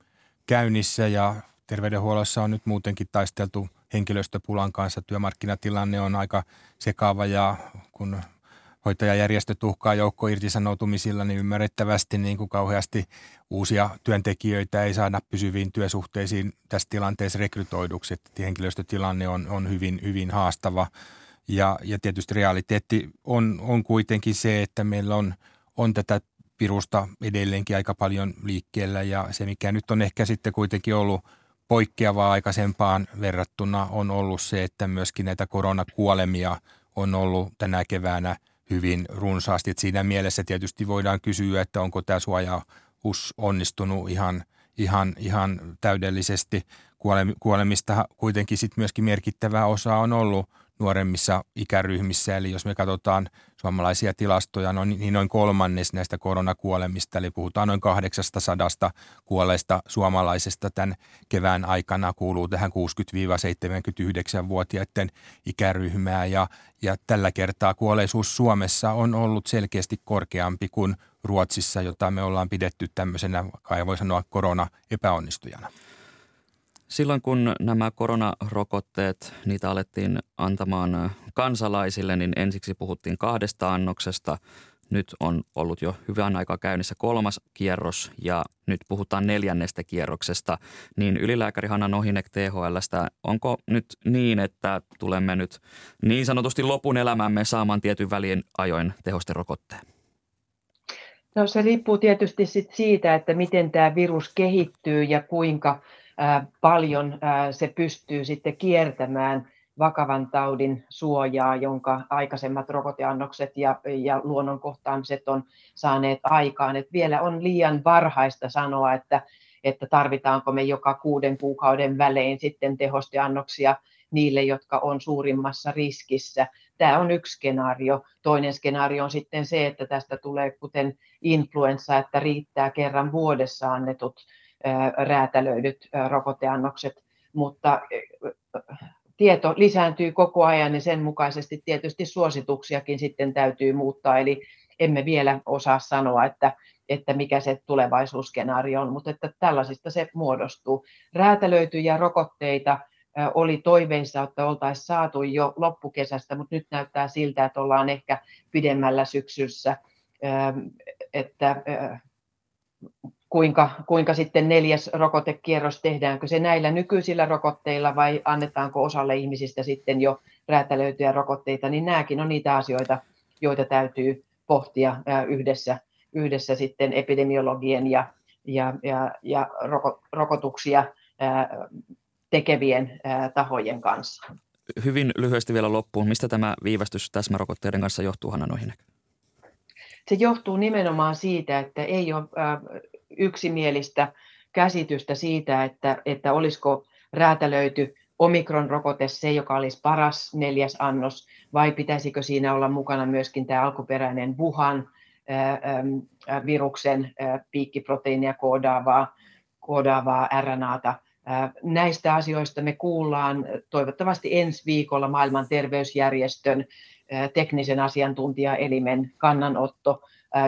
käynnissä ja terveydenhuollossa on nyt muutenkin taisteltu henkilöstöpulan kanssa. Työmarkkinatilanne on aika sekaava ja kun hoitajajärjestöt uhkaa joukko irtisanoutumisilla, niin ymmärrettävästi niin kuin kauheasti uusia työntekijöitä ei saada pysyviin työsuhteisiin tässä tilanteessa rekrytoiduksi. Henkilöstötilanne on hyvin, hyvin haastava ja tietysti realiteetti on kuitenkin se, että meillä on tätä virusta edelleenkin aika paljon liikkeellä ja se, mikä nyt on ehkä sitten kuitenkin ollut poikkeavaa aikaisempaan verrattuna, on ollut se, että myöskin näitä koronakuolemia on ollut tänä keväänä hyvin runsaasti. Et siinä mielessä tietysti voidaan kysyä, että onko tämä suojaus onnistunut ihan täydellisesti. Kuolemista kuitenkin sitten myöskin merkittävä osa on ollut nuoremmissa ikäryhmissä, eli jos me katsotaan suomalaisia tilastoja, niin noin kolmannes näistä koronakuolemista, eli puhutaan noin 800 kuolleista suomalaisesta tämän kevään aikana kuuluu tähän 60-79-vuotiaiden ikäryhmää, ja tällä kertaa kuolleisuus Suomessa on ollut selkeästi korkeampi kuin Ruotsissa, jota me ollaan pidetty tämmöisenä, kai voi sanoa, korona-epäonnistujana. Silloin kun nämä koronarokotteet, niitä alettiin antamaan kansalaisille, niin ensiksi puhuttiin 2 annoksesta. Nyt on ollut jo hyvän aikaa käynnissä 3. kierros ja nyt puhutaan 4. kierroksesta. Niin ylilääkäri Hanna Nohynek THL:stä, onko nyt niin, että tulemme nyt niin sanotusti lopun elämämme saamaan tietyn välin ajoin tehosterokotteen? No, se riippuu tietysti siitä, että miten tämä virus kehittyy ja kuinka paljon se pystyy sitten kiertämään vakavan taudin suojaa, jonka aikaisemmat rokoteannokset ja luonnon kohtaamiset on saaneet aikaan. Et vielä on liian varhaista sanoa, että tarvitaanko me joka 6 kuukauden välein sitten tehosteannoksia niille, jotka on suurimmassa riskissä. Tämä on yksi skenaario. Toinen skenaario on sitten se, että tästä tulee kuten influenssa, että riittää kerran vuodessa annetut räätälöidyt rokoteannokset, mutta tieto lisääntyy koko ajan ja sen mukaisesti tietysti suosituksiakin sitten täytyy muuttaa, eli emme vielä osaa sanoa, että mikä se tulevaisuusskenaario on, mutta että tällaisista se muodostuu. Räätälöityjä rokotteita oli toiveissa, että oltaisiin saatu jo loppukesästä, mutta nyt näyttää siltä, että ollaan ehkä pidemmällä syksyssä, että kuinka sitten 4. rokotekierros, tehdäänkö se näillä nykyisillä rokotteilla vai annetaanko osalle ihmisistä sitten jo räätälöityjä rokotteita, niin nämäkin on niitä asioita, joita täytyy pohtia yhdessä sitten epidemiologien ja rokotuksia tekevien tahojen kanssa. Hyvin lyhyesti vielä loppuun. Mistä tämä viivästys täsmärokotteiden kanssa johtuu, Hanna Nohynek? Se johtuu nimenomaan siitä, että ei ole yksimielistä käsitystä siitä, että olisiko räätälöity omikronrokote se, joka olisi paras 4. annos, vai pitäisikö siinä olla mukana myöskin tämä alkuperäinen Wuhan viruksen piikkiproteiinia koodaavaa RNAta. Näistä asioista me kuullaan toivottavasti ensi viikolla Maailman terveysjärjestön teknisen asiantuntijaelimen kannanotto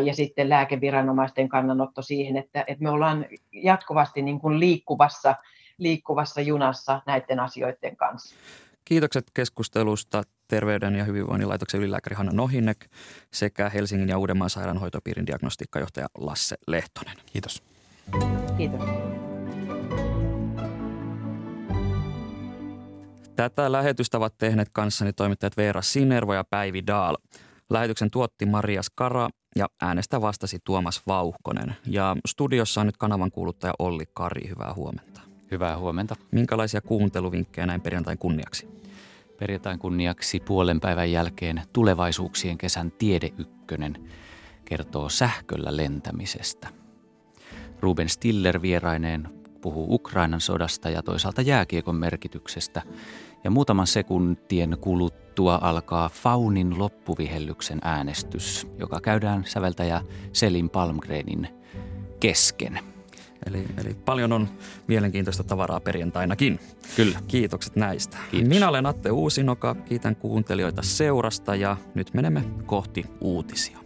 ja sitten lääkeviranomaisten kannanotto siihen, että me ollaan jatkuvasti niin kuin liikkuvassa junassa näiden asioiden kanssa. Kiitokset keskustelusta Terveyden ja hyvinvoinnin laitoksen ylilääkäri Hanna Nohynek sekä Helsingin ja Uudenmaan sairaanhoitopiirin diagnostiikkajohtaja Lasse Lehtonen. Kiitos. Kiitos. Tätä lähetystä ovat tehneet kanssani toimittajat Veera Sinervo ja Päivi Dahl. Lähetyksen tuotti Maria Skara ja äänestä vastasi Tuomas Vauhkonen. Ja studiossa on nyt kanavan kuuluttaja Olli Kari. Hyvää huomenta. Hyvää huomenta. Minkälaisia kuunteluvinkkejä näin perjantain kunniaksi? Perjantain kunniaksi puolen päivän jälkeen tulevaisuuksien kesän Tiede Ykkönen kertoo sähköllä lentämisestä. Ruben Stiller vieraineen puhuu Ukrainan sodasta ja toisaalta jääkiekon merkityksestä. Ja muutaman sekuntien kuluttua alkaa Faunin loppuvihellyksen äänestys, joka käydään säveltäjä Selin Palmgrenin kesken. Eli paljon on mielenkiintoista tavaraa perjantainakin. Kyllä. Kiitokset näistä. Kiitos. Minä olen Atte Uusinoka, kiitän kuuntelijoita seurasta ja nyt menemme kohti uutisia.